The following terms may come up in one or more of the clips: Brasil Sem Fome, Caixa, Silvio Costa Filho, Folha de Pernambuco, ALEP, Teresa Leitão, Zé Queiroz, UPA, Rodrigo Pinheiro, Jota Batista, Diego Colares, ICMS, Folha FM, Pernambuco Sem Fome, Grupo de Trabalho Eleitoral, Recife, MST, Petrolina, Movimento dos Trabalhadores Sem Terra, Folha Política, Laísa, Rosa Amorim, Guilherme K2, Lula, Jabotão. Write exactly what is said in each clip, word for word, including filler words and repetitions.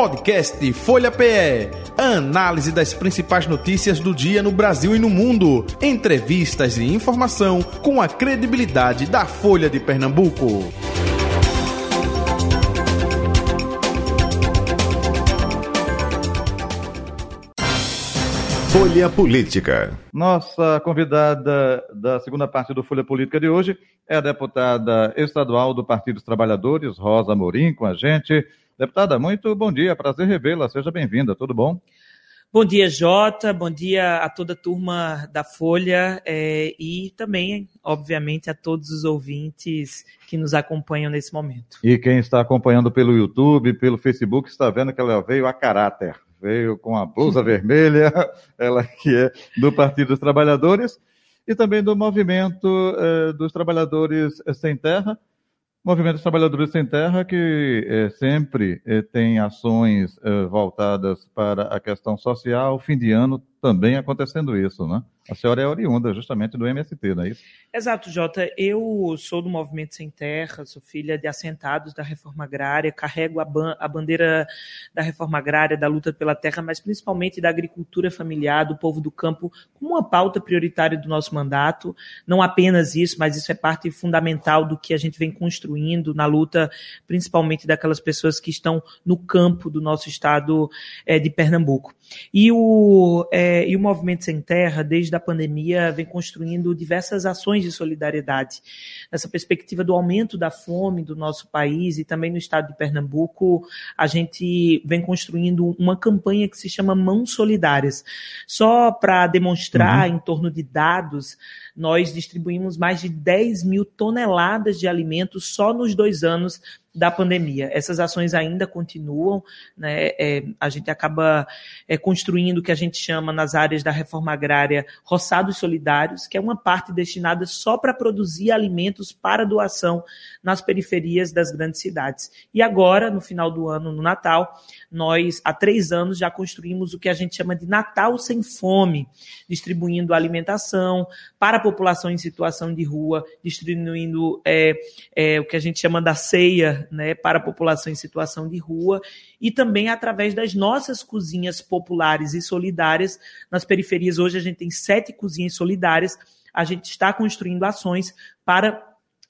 podcast Folha P E, análise das principais notícias do dia no Brasil e no mundo, entrevistas e informação com a credibilidade da Folha de Pernambuco. Folha Política. Nossa convidada da segunda parte do Folha Política de hoje é a deputada estadual do Partido dos Trabalhadores, Rosa Amorim, com a gente. Deputada, muito bom dia, prazer revê-la, seja bem-vinda, tudo bom? Bom dia, Jota, bom dia a toda a turma da Folha é, e também, obviamente, a todos os ouvintes que nos acompanham nesse momento. E quem está acompanhando pelo YouTube, pelo Facebook, está vendo que ela veio a caráter. Veio com a blusa vermelha, ela que é do Partido dos Trabalhadores e também do Movimento eh, dos Trabalhadores Sem Terra. Movimento dos Trabalhadores Sem Terra que eh, sempre eh, tem ações eh, voltadas para a questão social, fim de ano também acontecendo isso, né? A senhora é oriunda justamente do M S T, não é isso? Exato, Jota. Eu sou do Movimento Sem Terra, sou filha de assentados da reforma agrária, carrego a, ban- a bandeira da reforma agrária, da luta pela terra, mas principalmente da agricultura familiar, do povo do campo, como uma pauta prioritária do nosso mandato. Não apenas isso, mas isso é parte fundamental do que a gente vem construindo na luta, principalmente daquelas pessoas que estão no campo do nosso estado é, de Pernambuco. E o, é, e o Movimento Sem Terra, desde a A pandemia vem construindo diversas ações de solidariedade. Nessa perspectiva do aumento da fome do nosso país e também no estado de Pernambuco, a gente vem construindo uma campanha que se chama Mãos Solidárias. Só para demonstrar, uhum. em torno de dados, nós distribuímos mais de dez mil toneladas de alimentos só nos dois anos da pandemia. Essas ações ainda continuam, né? É, a gente acaba é, construindo o que a gente chama nas áreas da reforma agrária roçados solidários, que é uma parte destinada só para produzir alimentos para doação nas periferias das grandes cidades. E agora, no final do ano, no Natal, nós há três anos já construímos o que a gente chama de Natal Sem Fome, distribuindo alimentação para a população em situação de rua, distribuindo é, é, o que a gente chama da ceia, né, para a população em situação de rua e também através das nossas cozinhas populares e solidárias. Nas periferias hoje a gente tem sete cozinhas solidárias, a gente está construindo ações para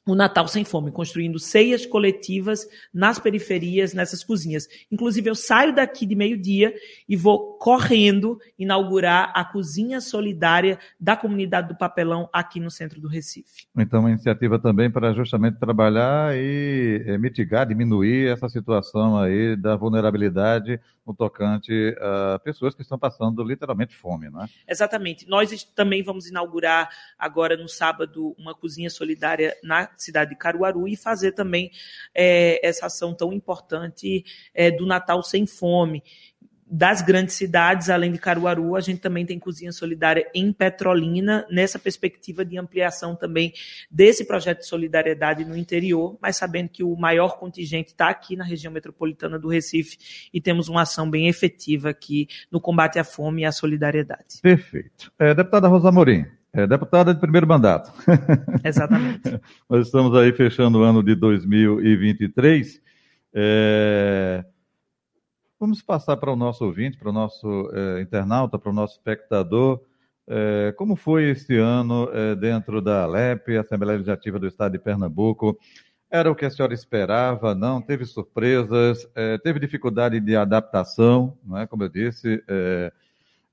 o Natal Sem Fome, construindo ceias coletivas nas periferias, nessas cozinhas. Inclusive, eu saio daqui de meio-dia e vou correndo inaugurar a Cozinha Solidária da Comunidade do Papelão aqui no centro do Recife. Então, uma iniciativa também para justamente trabalhar e é, mitigar, diminuir essa situação aí da vulnerabilidade no tocante a pessoas que estão passando literalmente fome, não é? Exatamente. Nós também vamos inaugurar agora no sábado uma Cozinha Solidária na cidade de Caruaru e fazer também é, essa ação tão importante é, do Natal Sem Fome. Das grandes cidades, além de Caruaru, a gente também tem Cozinha Solidária em Petrolina, nessa perspectiva de ampliação também desse projeto de solidariedade no interior, mas sabendo que o maior contingente está aqui na região metropolitana do Recife e temos uma ação bem efetiva aqui no combate à fome e à solidariedade. Perfeito. É, deputada Rosa Amorim, é, deputada de primeiro mandato. Exatamente. Nós estamos aí fechando o ano de dois mil e vinte e três. É... Vamos passar para o nosso ouvinte, para o nosso eh, internauta, para o nosso espectador, eh, como foi esse ano eh, dentro da A L E P, Assembleia Legislativa do Estado de Pernambuco? Era o que a senhora esperava? Não? Teve surpresas? Eh, teve dificuldade de adaptação? Não é? Como eu disse, eh,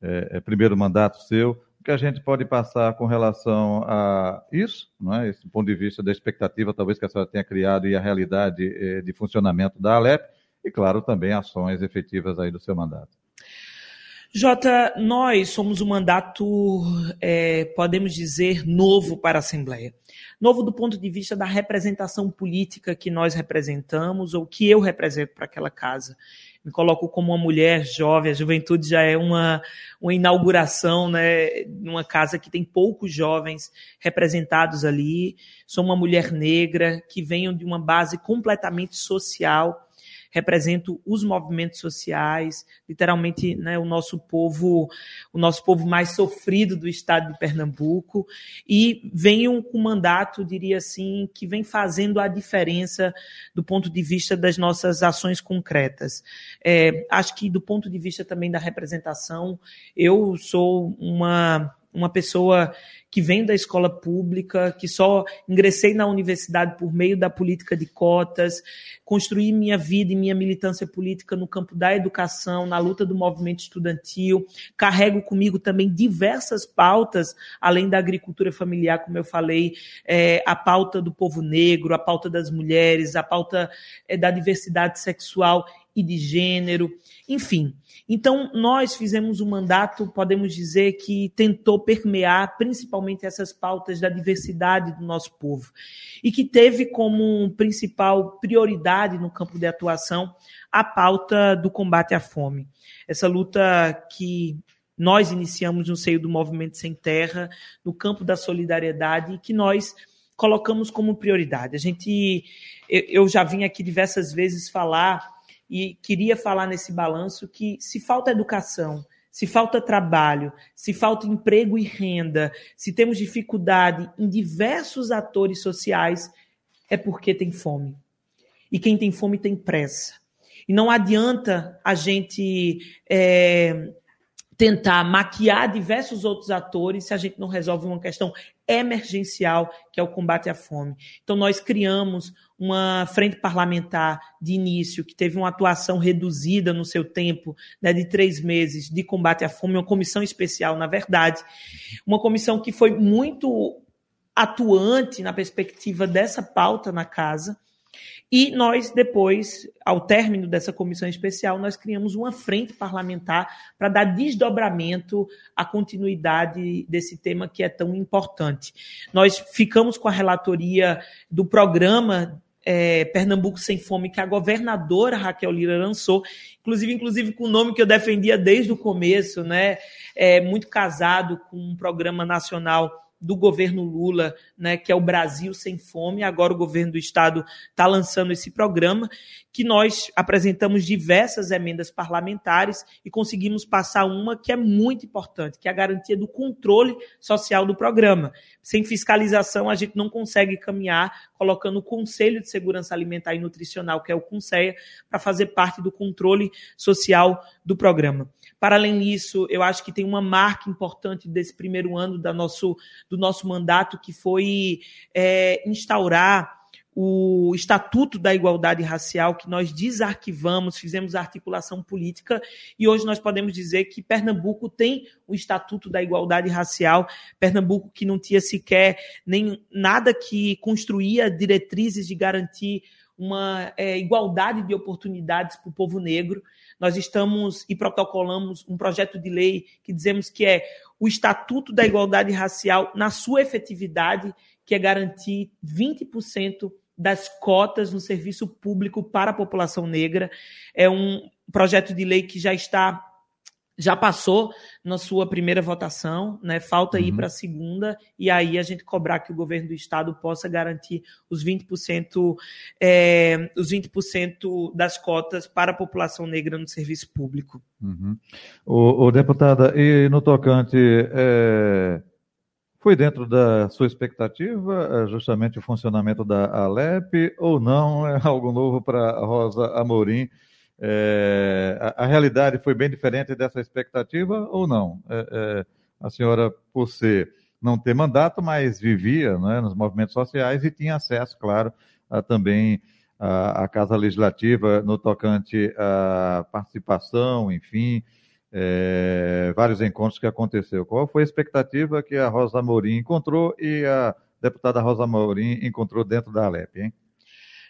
eh, primeiro mandato seu. O que a gente pode passar com relação a isso? Não é? Esse ponto de vista da expectativa, talvez, que a senhora tenha criado e a realidade eh, de funcionamento da A L E P. E, claro, também ações efetivas aí do seu mandato. Jota, nós somos um mandato, é, podemos dizer, novo para a Assembleia. Novo do ponto de vista da representação política que nós representamos ou que eu represento para aquela casa. Me coloco como uma mulher jovem, a juventude já é uma, uma inauguração, né, numa casa que tem poucos jovens representados ali. Sou uma mulher negra que venho de uma base completamente social, representam os movimentos sociais, literalmente, né, o nosso povo, o nosso povo mais sofrido do estado de Pernambuco, e venham com um mandato, diria assim, que vem fazendo a diferença do ponto de vista das nossas ações concretas. É, acho que do ponto de vista também da representação, eu sou uma... uma pessoa que vem da escola pública, que só ingressei na universidade por meio da política de cotas, construí minha vida e minha militância política no campo da educação, na luta do movimento estudantil, carrego comigo também diversas pautas, além da agricultura familiar, como eu falei, é, a pauta do povo negro, a pauta das mulheres, a pauta é, da diversidade sexual e de gênero, enfim. Então, nós fizemos um mandato, podemos dizer, que tentou permear principalmente essas pautas da diversidade do nosso povo e que teve como principal prioridade no campo de atuação a pauta do combate à fome. Essa luta que nós iniciamos no seio do Movimento Sem Terra, no campo da solidariedade, e que nós colocamos como prioridade. A gente, eu já vim aqui diversas vezes falar e queria falar nesse balanço que se falta educação, se falta trabalho, se falta emprego e renda, se temos dificuldade em diversos atores sociais, é porque tem fome. E quem tem fome tem pressa. E não adianta a gente é, tentar maquiar diversos outros atores se a gente não resolve uma questão emergencial, que é o combate à fome. Então, nós criamos uma frente parlamentar de início, que teve uma atuação reduzida no seu tempo, né, de três meses de combate à fome, uma comissão especial, na verdade, uma comissão que foi muito atuante na perspectiva dessa pauta na casa, e nós depois, ao término dessa comissão especial, nós criamos uma frente parlamentar para dar desdobramento à continuidade desse tema que é tão importante. Nós ficamos com a relatoria do programa É, Pernambuco Sem Fome, que a governadora Raquel Lyra lançou, inclusive, inclusive com o nome que eu defendia desde o começo, né? É, muito casado com um programa nacional do governo Lula, né? Que é o Brasil Sem Fome. Agora o governo do estado está lançando esse programa, que nós apresentamos diversas emendas parlamentares e conseguimos passar uma que é muito importante, que é a garantia do controle social do programa. Sem fiscalização, a gente não consegue caminhar, colocando o Conselho de Segurança Alimentar e Nutricional, que é o Conceia, para fazer parte do controle social do programa. Para além disso, eu acho que tem uma marca importante desse primeiro ano da nosso, do nosso mandato, que foi é, instaurar o Estatuto da Igualdade Racial, que nós desarquivamos, fizemos articulação política, e hoje nós podemos dizer que Pernambuco tem o Estatuto da Igualdade Racial, Pernambuco que não tinha sequer nem nada que construía diretrizes de garantir uma é, igualdade de oportunidades para o povo negro. Nós estamos e protocolamos um projeto de lei que dizemos que é o Estatuto da Igualdade Racial na sua efetividade, que é garantir vinte por cento das cotas no serviço público para a população negra. É um projeto de lei que já está, já passou na sua primeira votação, né? Falta ir uhum. para a segunda, e aí a gente cobrar que o governo do estado possa garantir os vinte por cento, é, os vinte por cento das cotas para a população negra no serviço público. Uhum. Ô, ô, deputada, e no tocante... É... Foi dentro da sua expectativa justamente o funcionamento da Alep, ou não? É algo novo para Rosa Amorim? É, a, a realidade foi bem diferente dessa expectativa ou não? É, é, a senhora, por ser, não ter mandato, mas vivia, né, nos movimentos sociais e tinha acesso, claro, a, também à Casa Legislativa no tocante à participação, enfim... É, vários encontros que aconteceu. Qual foi a expectativa que a Rosa Amorim encontrou e a deputada Rosa Amorim encontrou dentro da Alep, hein?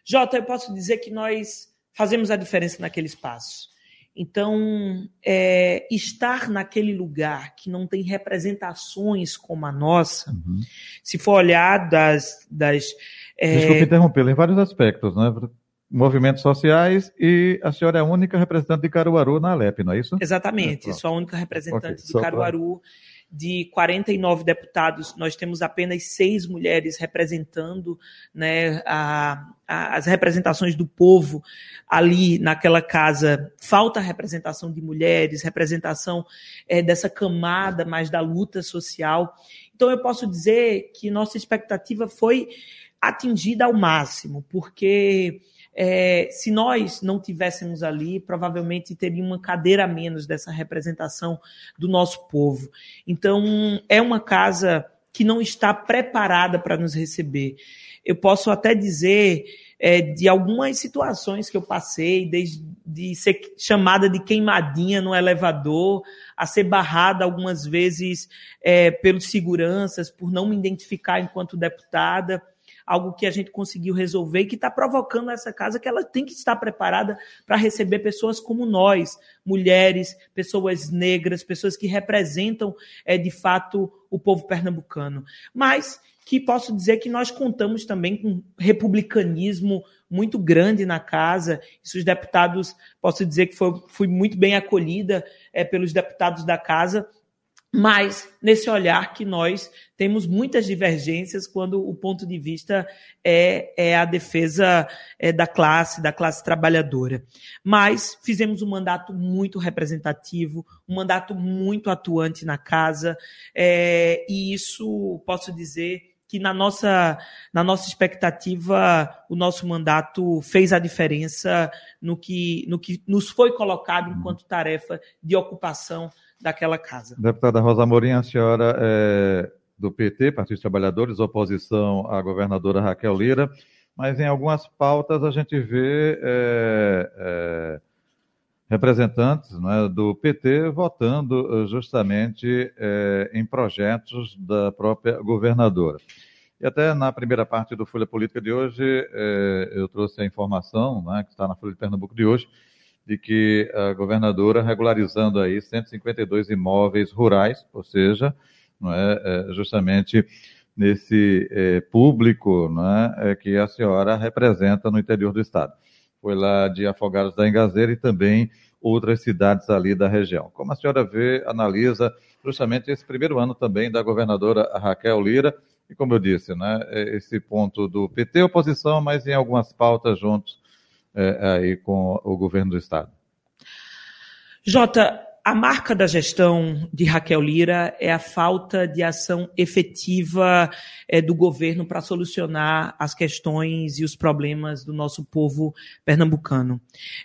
Jota, eu posso dizer que nós fazemos a diferença naquele espaço. Então, é, estar naquele lugar que não tem representações como a nossa, uhum. se for olhar das... das é... Desculpe interrompê-la, em vários aspectos, né? Movimentos sociais, e a senhora é a única representante de Caruaru na Alep, não é isso? Exatamente, é, sou a única representante okay, de Caruaru. Pra... de quarenta e nove deputados, nós temos apenas seis mulheres representando, né, a, a, as representações do povo ali naquela casa. Falta representação de mulheres, representação é, dessa camada mais da luta social. Então, eu posso dizer que nossa expectativa foi atingida ao máximo, porque é, se nós não tivéssemos ali, provavelmente teria uma cadeira a menos dessa representação do nosso povo. Então, é uma casa que não está preparada para nos receber. Eu posso até dizer é, de algumas situações que eu passei, desde de ser chamada de queimadinha no elevador, a ser barrada algumas vezes é, pelos seguranças, por não me identificar enquanto deputada, algo que a gente conseguiu resolver e que está provocando essa casa, que ela tem que estar preparada para receber pessoas como nós, mulheres, pessoas negras, pessoas que representam, é, de fato, o povo pernambucano. Mas que posso dizer que nós contamos também com um republicanismo muito grande na casa. Isso, os deputados, posso dizer que foi, fui muito bem acolhida, é, pelos deputados da casa, mas nesse olhar que nós temos muitas divergências quando o ponto de vista é, é a defesa é, da classe, da classe trabalhadora. Mas fizemos um mandato muito representativo, um mandato muito atuante na casa, é, e isso posso dizer que na nossa, na nossa expectativa o nosso mandato fez a diferença no que, no que nos foi colocado enquanto tarefa de ocupação daquela casa. Deputada Rosa Amorim, a senhora é do P T, Partido dos Trabalhadores, oposição à governadora Raquel Lyra, mas em algumas pautas a gente vê é, é, representantes, né, do P T votando justamente é, em projetos da própria governadora. E até na primeira parte do Folha Política de hoje, é, eu trouxe a informação, né, que está na Folha de Pernambuco de hoje, de que a governadora regularizando aí cento e cinquenta e dois imóveis rurais, ou seja, não é, é justamente nesse é, público, não é, é, que a senhora representa no interior do estado. Foi lá de Afogados da Engazeira e também outras cidades ali da região. Como a senhora vê, analisa justamente esse primeiro ano também da governadora Raquel Lyra, e como eu disse, né, esse ponto do P T oposição, mas em algumas pautas juntos, É, aí com o governo do estado. Jota, a marca da gestão de Raquel Lyra é a falta de ação efetiva é, do governo para solucionar as questões e os problemas do nosso povo pernambucano.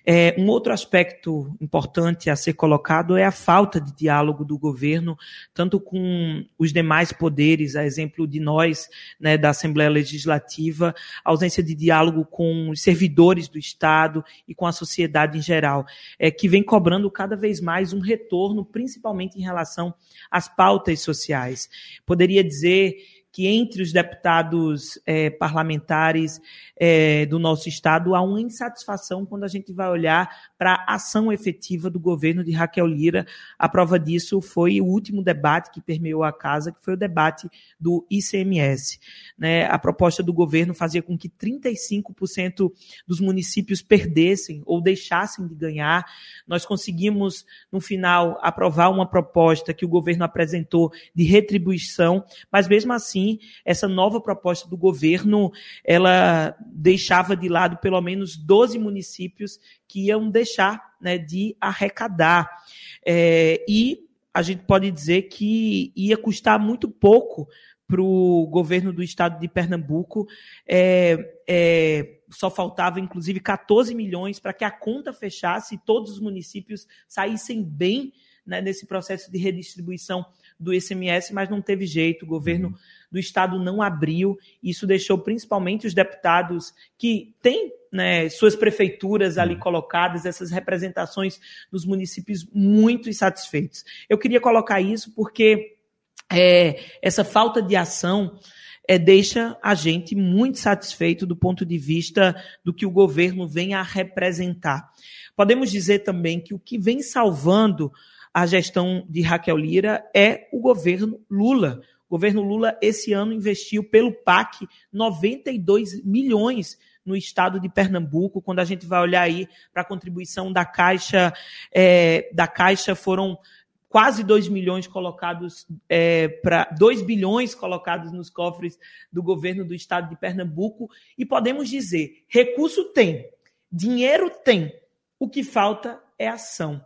É, um outro aspecto importante a ser colocado é a falta de diálogo do governo, tanto com os demais poderes, a exemplo de nós, né, da Assembleia Legislativa, a ausência de diálogo com os servidores do Estado e com a sociedade em geral, é, que vem cobrando cada vez mais um retorno, principalmente em relação às pautas sociais. Poderia dizer que entre os deputados eh, parlamentares eh, do nosso estado há uma insatisfação quando a gente vai olhar para a ação efetiva do governo de Raquel Lyra. A prova disso foi o último debate que permeou a casa, que foi o debate do I C M S. Né? A proposta do governo fazia com que trinta e cinco por cento dos municípios perdessem ou deixassem de ganhar. Nós conseguimos, no final, aprovar uma proposta que o governo apresentou de retribuição, mas mesmo assim essa nova proposta do governo, ela deixava de lado pelo menos doze municípios que iam deixar, né, de arrecadar. É, e a gente pode dizer que ia custar muito pouco para o governo do estado de Pernambuco, é, é, só faltava, inclusive, catorze milhões para que a conta fechasse e todos os municípios saíssem bem, né, nesse processo de redistribuição do I C M S, mas não teve jeito, o governo uhum. do estado não abriu, isso deixou principalmente os deputados que têm, né, suas prefeituras ali uhum. colocadas, essas representações nos municípios, muito insatisfeitos. Eu queria colocar isso porque é, essa falta de ação é, deixa a gente muito satisfeito do ponto de vista do que o governo vem a representar. Podemos dizer também que o que vem salvando a gestão de Raquel Lyra é o governo Lula. O governo Lula, esse ano, investiu pelo P A C noventa e dois milhões no estado de Pernambuco. Quando a gente vai olhar aí para a contribuição da Caixa, é, da Caixa foram quase dois milhões colocados é, para dois bilhões colocados nos cofres do governo do estado de Pernambuco, e podemos dizer, recurso tem, dinheiro tem, o que falta é ação.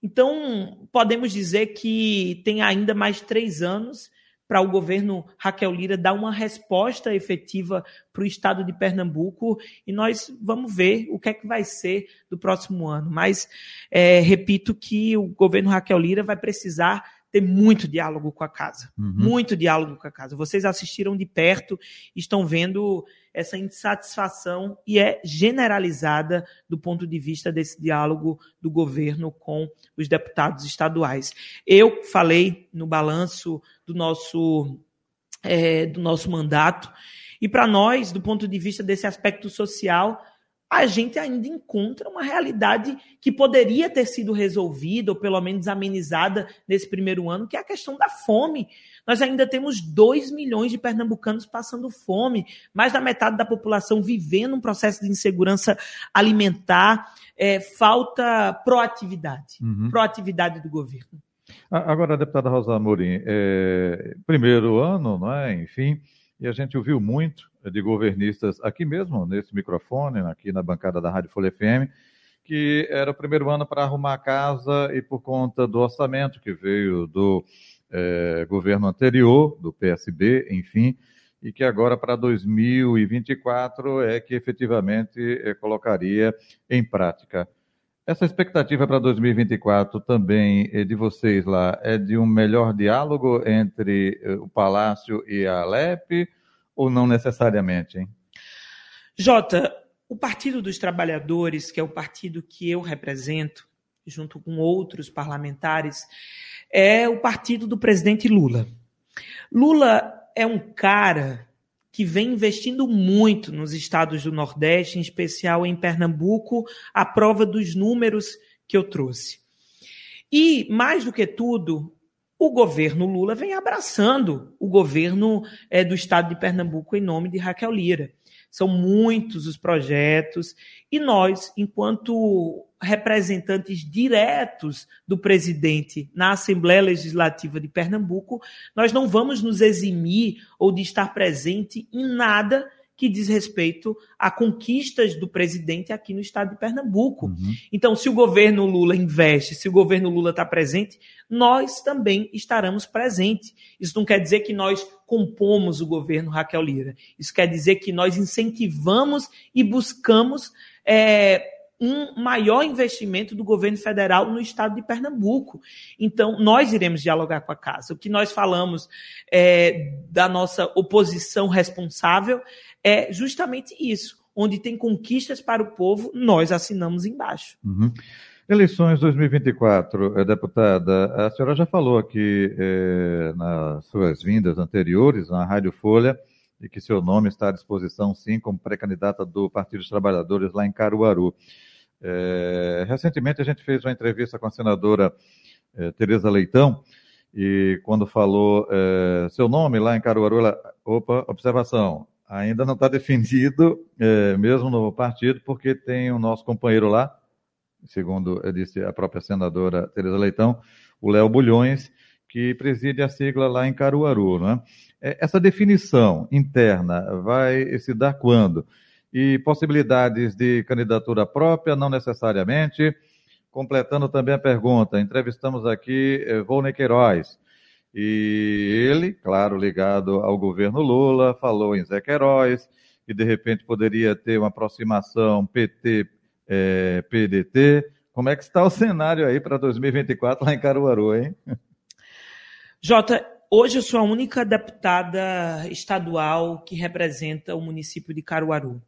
Então, podemos dizer que tem ainda mais três anos para o governo Raquel Lyra dar uma resposta efetiva para o estado de Pernambuco, e nós vamos ver o que é que vai ser do próximo ano. Mas, é, repito que o governo Raquel Lyra vai precisar ter muito diálogo com a casa, uhum. muito diálogo com a casa. Vocês assistiram de perto, estão vendo essa insatisfação, e é generalizada do ponto de vista desse diálogo do governo com os deputados estaduais. Eu falei no balanço do nosso, é, do nosso mandato, e para nós, do ponto de vista desse aspecto social, a gente ainda encontra uma realidade que poderia ter sido resolvida, ou pelo menos amenizada nesse primeiro ano, que é a questão da fome. Nós ainda temos dois milhões de pernambucanos passando fome, mais da metade da população vivendo um processo de insegurança alimentar. É, falta proatividade, uhum. proatividade do governo. Agora, deputada Rosa Amorim, é, primeiro ano, não é? Enfim, e a gente ouviu muito de governistas aqui mesmo, nesse microfone, aqui na bancada da Rádio Folha F M, que era o primeiro ano para arrumar a casa, e por conta do orçamento que veio do eh, governo anterior, do P S B, enfim, e que agora para dois mil e vinte e quatro é que efetivamente eh, colocaria em prática. Essa expectativa para dois mil e vinte e quatro também eh, de vocês lá é de um melhor diálogo entre eh, o Palácio e a Alep, ou não necessariamente, hein? Jota, o Partido dos Trabalhadores, que é o partido que eu represento, junto com outros parlamentares, é o partido do presidente Lula. Lula é um cara que vem investindo muito nos estados do Nordeste, em especial em Pernambuco, à prova dos números que eu trouxe. E, mais do que tudo, o governo Lula vem abraçando o governo é, do estado de Pernambuco em nome de Raquel Lyra. São muitos os projetos, e nós, enquanto representantes diretos do presidente na Assembleia Legislativa de Pernambuco, nós não vamos nos eximir ou de estar presente em nada que diz respeito a conquistas do presidente aqui no estado de Pernambuco. Uhum. Então, se o governo Lula investe, se o governo Lula está presente, nós também estaremos presentes. Isso não quer dizer que nós compomos o governo Raquel Lyra. Isso quer dizer que nós incentivamos e buscamos é, um maior investimento do governo federal no estado de Pernambuco. Então, nós iremos dialogar com a casa. O que nós falamos é, da nossa oposição responsável é justamente isso. Onde tem conquistas para o povo, nós assinamos embaixo. Uhum. Eleições dois mil e vinte e quatro, deputada, a senhora já falou aqui eh, nas suas vindas anteriores, na Rádio Folha, e que seu nome está à disposição, sim, como pré-candidata do Partido dos Trabalhadores lá em Caruaru. É, recentemente a gente fez uma entrevista com a senadora é, Teresa Leitão, e quando falou é, seu nome lá em Caruaru, ela, opa, observação, ainda não está definido, é, mesmo no partido, porque tem o nosso companheiro lá, segundo disse a própria senadora Teresa Leitão, o Léo Bulhões, que preside a sigla lá em Caruaru, não é? Essa definição interna vai se dar quando? E possibilidades de candidatura própria, não necessariamente. Completando também a pergunta, entrevistamos aqui eh, Volney Queiroz, e ele, claro, ligado ao governo Lula, falou em Zé Queiroz, que de repente poderia ter uma aproximação P T, eh, P D T. Como é que está o cenário aí para dois mil e vinte e quatro lá em Caruaru, hein? Jota, hoje eu sou a única deputada estadual que representa o município de Caruaru.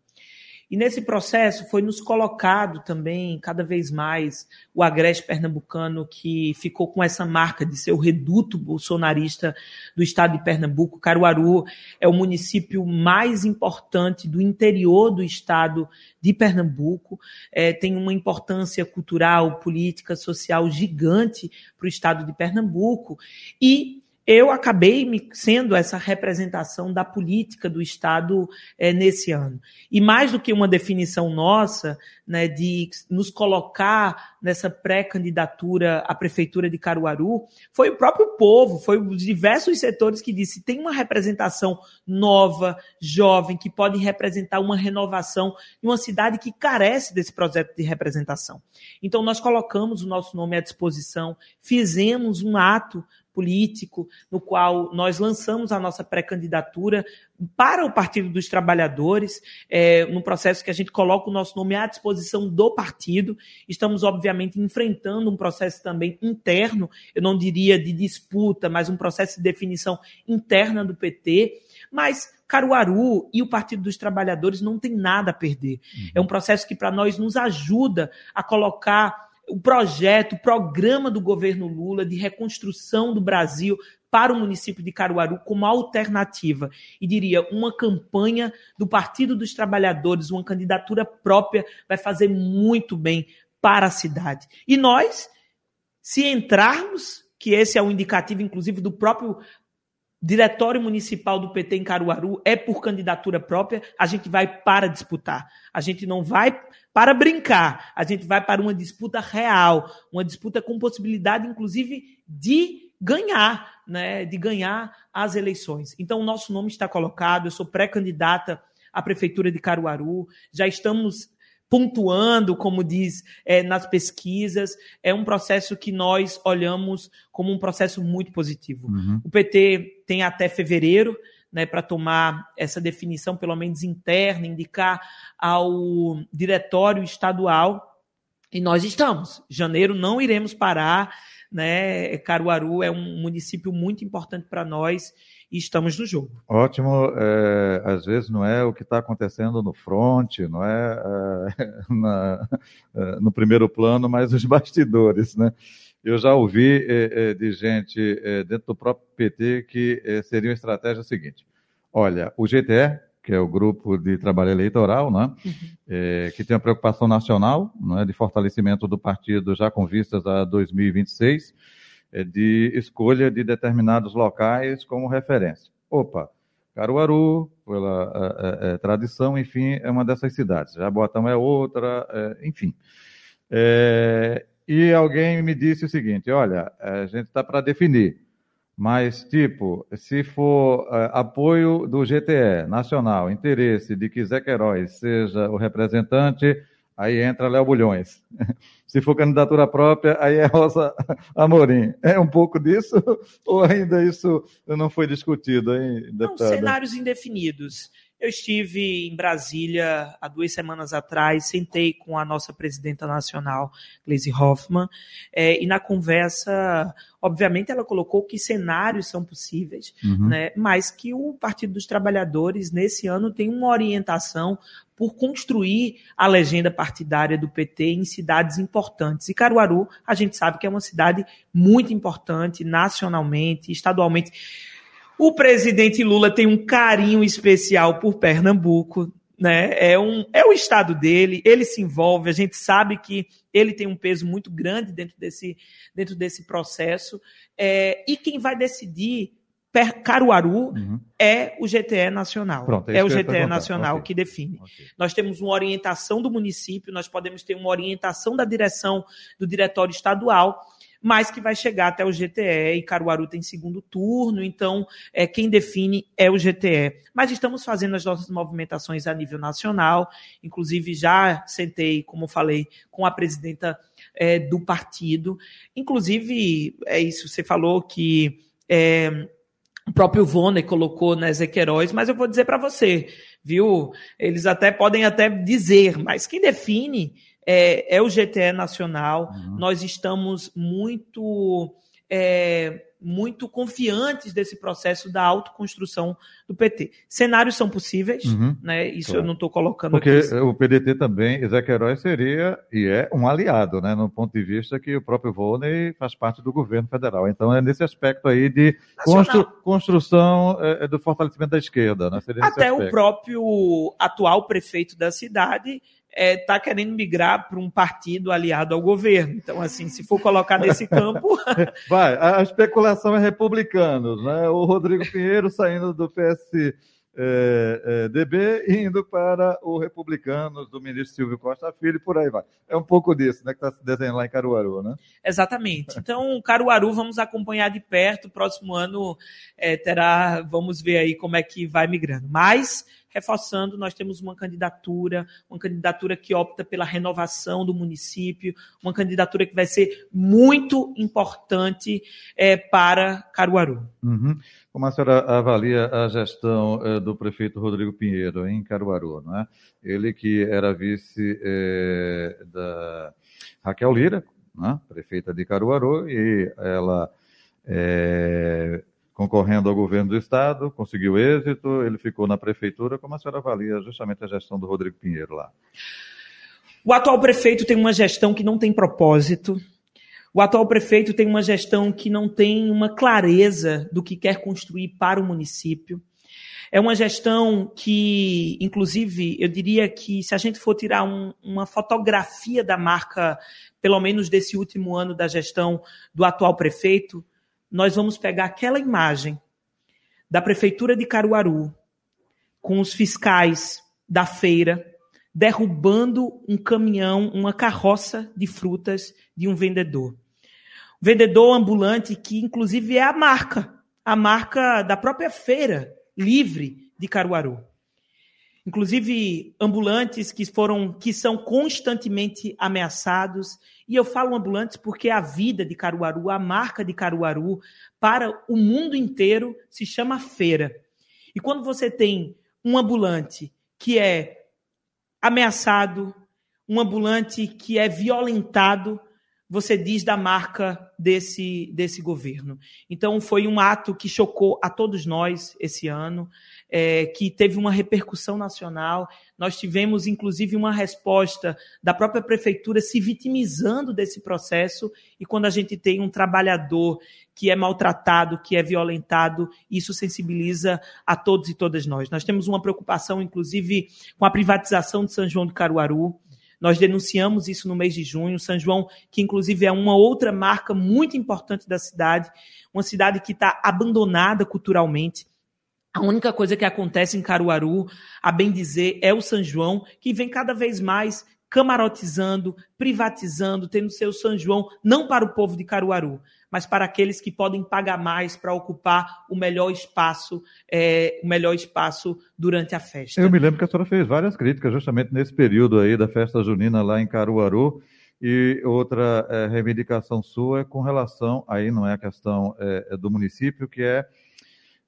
E nesse processo foi nos colocado também, cada vez mais, o agreste pernambucano, que ficou com essa marca de ser o reduto bolsonarista do estado de Pernambuco. Caruaru é o município mais importante do interior do estado de Pernambuco, é, tem uma importância cultural, política, social gigante para o estado de Pernambuco, e eu acabei sendo essa representação da política do Estado é, nesse ano. E mais do que uma definição nossa, né, de nos colocar nessa pré-candidatura à Prefeitura de Caruaru, foi o próprio povo, foi os diversos setores que disse tem uma representação nova, jovem, que pode representar uma renovação em uma cidade que carece desse projeto de representação. Então, nós colocamos o nosso nome à disposição, fizemos um ato político, no qual nós lançamos a nossa pré-candidatura para o Partido dos Trabalhadores, é, num processo que a gente coloca o nosso nome à disposição do partido. Estamos, obviamente, enfrentando um processo também interno, eu não diria de disputa, mas um processo de definição interna do P T, mas Caruaru e o Partido dos Trabalhadores não tem nada a perder. Uhum. É um processo que, para nós, nos ajuda a colocar o projeto, o programa do governo Lula de reconstrução do Brasil para o município de Caruaru como alternativa. E diria, uma campanha do Partido dos Trabalhadores, uma candidatura própria, vai fazer muito bem para a cidade. E nós, se entrarmos, que esse é um indicativo, inclusive, do próprio Diretório Municipal do P T em Caruaru, é por candidatura própria, a gente vai para disputar. A gente não vai para brincar, a gente vai para uma disputa real, uma disputa com possibilidade, inclusive, de ganhar, né, de ganhar as eleições. Então, o nosso nome está colocado, eu sou pré-candidata à Prefeitura de Caruaru, já estamos pontuando, como diz, é, nas pesquisas. É um processo que nós olhamos como um processo muito positivo. Uhum. O P T tem até fevereiro, né, para tomar essa definição, pelo menos interna, indicar ao diretório estadual, e nós estamos. Janeiro não iremos parar, né? Caruaru é um município muito importante para nós, e estamos no jogo. Ótimo. É, às vezes não é o que está acontecendo no front, não é, é na, no primeiro plano, mas os bastidores, né? Eu já ouvi é, é, de gente é, dentro do próprio P T que é, seria uma estratégia seguinte. Olha, o G T E, que é o Grupo de Trabalho Eleitoral, né? Uhum. é, que tem uma preocupação nacional, né, de fortalecimento do partido já com vistas a dois mil e vinte e seis, de escolha de determinados locais como referência. Opa, Caruaru, pela a, a, a tradição, enfim, é uma dessas cidades. Jabotão é outra, é, enfim. É, e alguém me disse o seguinte, olha, a gente está para definir, mas, tipo, se for a, apoio do G T E nacional, interesse de que Zé Queiroz seja o representante, aí entra Léo Bulhões. Se for candidatura própria, aí é Rosa Amorim. É um pouco disso? Ou ainda isso não foi discutido, hein, deputada? Não, cenários indefinidos. Eu estive em Brasília há duas semanas atrás, sentei com a nossa presidenta nacional, Gleisi Hoffmann, é, e na conversa, obviamente, ela colocou que cenários são possíveis, uhum. né, mas que o Partido dos Trabalhadores, nesse ano, tem uma orientação por construir a legenda partidária do P T em cidades importantes. E Caruaru, a gente sabe que é uma cidade muito importante nacionalmente, estadualmente. O presidente Lula tem um carinho especial por Pernambuco, né? É, um, é o estado dele, ele se envolve, a gente sabe que ele tem um peso muito grande dentro desse, dentro desse processo. É, e quem vai decidir Caruaru uhum. é o G T E nacional. Pronto, é, é o G T E nacional okay. que define. Okay. Nós temos uma orientação do município, nós podemos ter uma orientação da direção do diretório estadual, mas que vai chegar até o G T E, e Caruaru tem segundo turno, então é, quem define é o G T E. Mas estamos fazendo as nossas movimentações a nível nacional, inclusive já sentei, como falei, com a presidenta é, do partido. Inclusive, é isso, você falou que é, o próprio Volney colocou, né, Zé Queiroz, mas eu vou dizer para você, viu? Eles até podem até dizer, mas quem define É, é o G T E nacional, uhum. nós estamos muito, é, muito confiantes desse processo da autoconstrução do P T. Cenários são possíveis, uhum. né? Isso claro. Eu não estou colocando Porque aqui. Porque o P D T também, Zé Queiroz seria e é um aliado, né? No ponto de vista que o próprio Volney faz parte do governo federal. Então é nesse aspecto aí de constru, construção é, do fortalecimento da esquerda. Né? Seria Até o próprio atual prefeito da cidade está é, querendo migrar para um partido aliado ao governo. Então, assim, se for colocar nesse campo... Vai, a especulação é republicanos, né? O Rodrigo Pinheiro saindo do P S, é, é, D B, indo para o Republicanos do ministro Silvio Costa Filho, e por aí vai. É um pouco disso, né, que está se desenhando lá em Caruaru, né? Exatamente. Então, Caruaru, vamos acompanhar de perto. Próximo ano é, terá, vamos ver aí como é que vai migrando. Mas, reforçando, nós temos uma candidatura, uma candidatura que opta pela renovação do município, uma candidatura que vai ser muito importante é, para Caruaru. Uhum. Como a senhora avalia a gestão é, do prefeito Rodrigo Pinheiro em Caruaru, não é? Ele que era vice é, da Raquel Lyra, não é? Prefeita de Caruaru, e ela... É, concorrendo ao governo do Estado, conseguiu êxito, ele ficou na prefeitura. Como a senhora avalia justamente a gestão do Rodrigo Pinheiro lá? O atual prefeito tem uma gestão que não tem propósito. O atual prefeito tem uma gestão que não tem uma clareza do que quer construir para o município. É uma gestão que, inclusive, eu diria que se a gente for tirar um, uma fotografia da marca, pelo menos desse último ano da gestão do atual prefeito, nós vamos pegar aquela imagem da Prefeitura de Caruaru com os fiscais da feira derrubando um caminhão, uma carroça de frutas de um vendedor. Um vendedor ambulante que, inclusive, é a marca, a marca da própria feira livre de Caruaru. Inclusive, ambulantes que, foram, que são constantemente ameaçados. E eu falo ambulantes porque a vida de Caruaru, a marca de Caruaru, para o mundo inteiro, se chama feira. E quando você tem um ambulante que é ameaçado, um ambulante que é violentado, você diz da marca desse, desse governo. Então, foi um ato que chocou a todos nós esse ano, é, que teve uma repercussão nacional. Nós tivemos, inclusive, uma resposta da própria prefeitura se vitimizando desse processo, e quando a gente tem um trabalhador que é maltratado, que é violentado, isso sensibiliza a todos e todas nós. Nós temos uma preocupação, inclusive, com a privatização de São João do Caruaru. Nós denunciamos isso no mês de junho. São João, que inclusive é uma outra marca muito importante da cidade, uma cidade que está abandonada culturalmente. A única coisa que acontece em Caruaru, a bem dizer, é o São João, que vem cada vez mais camarotizando, privatizando, tendo seu São João não para o povo de Caruaru, mas para aqueles que podem pagar mais para ocupar o melhor espaço, é, o melhor espaço durante a festa. Eu me lembro que a senhora fez várias críticas justamente nesse período aí da festa junina lá em Caruaru, e outra é, reivindicação sua é com relação, aí não é a questão é, do município, que é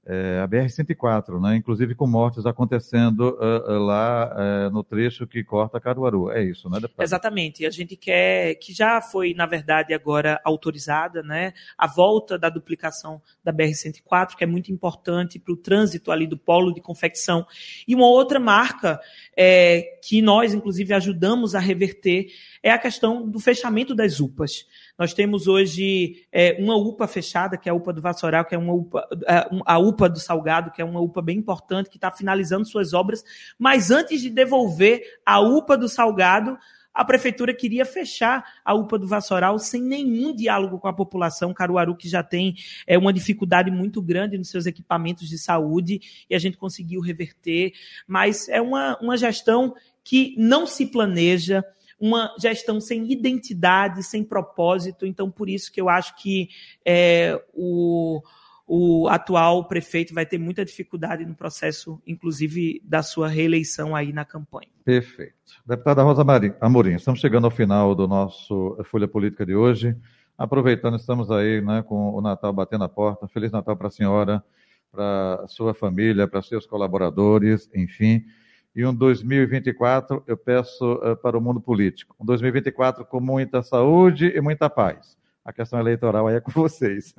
É, a B R cento e quatro, né? Inclusive com mortes acontecendo uh, uh, lá uh, no trecho que corta Caruaru. É isso, né, deputado? Exatamente. E a gente quer, que já foi, na verdade, agora autorizada, né, a volta da duplicação da B R cento e quatro, que é muito importante para o trânsito ali do polo de confecção. E uma outra marca é, que nós, inclusive, ajudamos a reverter é a questão do fechamento das U P As. Nós temos hoje é, uma U P A fechada, que é a U P A do Vassoural, que é uma U P A, a U P A do Salgado, que é uma U P A bem importante, que está finalizando suas obras. Mas antes de devolver a U P A do Salgado, a prefeitura queria fechar a U P A do Vassoural sem nenhum diálogo com a população. Caruaru, que já tem é, uma dificuldade muito grande nos seus equipamentos de saúde, e a gente conseguiu reverter. Mas é uma, uma gestão que não se planeja, uma gestão sem identidade, sem propósito. Então, por isso que eu acho que é, o, o atual prefeito vai ter muita dificuldade no processo, inclusive, da sua reeleição aí na campanha. Perfeito. Deputada Rosa Amorim, estamos chegando ao final do nosso Folha Política de hoje. Aproveitando, estamos aí, né, com o Natal batendo a porta. Feliz Natal para a senhora, para a sua família, para seus colaboradores, enfim. E um dois mil e vinte e quatro, eu peço uh, para o mundo político. Um dois mil e vinte e quatro com muita saúde e muita paz. A questão eleitoral aí é com vocês.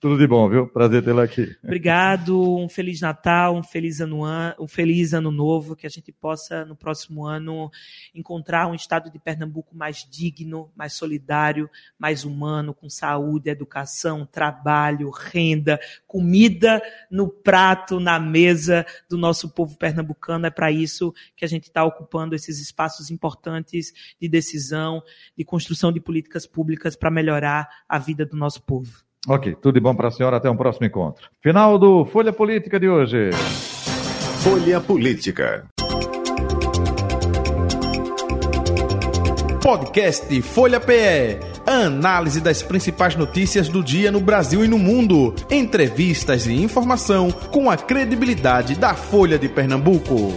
Tudo de bom, viu? Prazer tê-la aqui. Obrigado, um Feliz Natal, um feliz, ano, um feliz ano novo, que a gente possa, no próximo ano, encontrar um estado de Pernambuco mais digno, mais solidário, mais humano, com saúde, educação, trabalho, renda, comida no prato, na mesa do nosso povo pernambucano. É para isso que a gente está ocupando esses espaços importantes de decisão, de construção de políticas públicas para melhorar a vida do nosso povo. Ok, tudo de bom para a senhora, até um próximo encontro. Final do Folha Política de hoje. Folha Política. Podcast Folha P E, análise das principais notícias do dia no Brasil e no mundo, entrevistas e informação com a credibilidade da Folha de Pernambuco.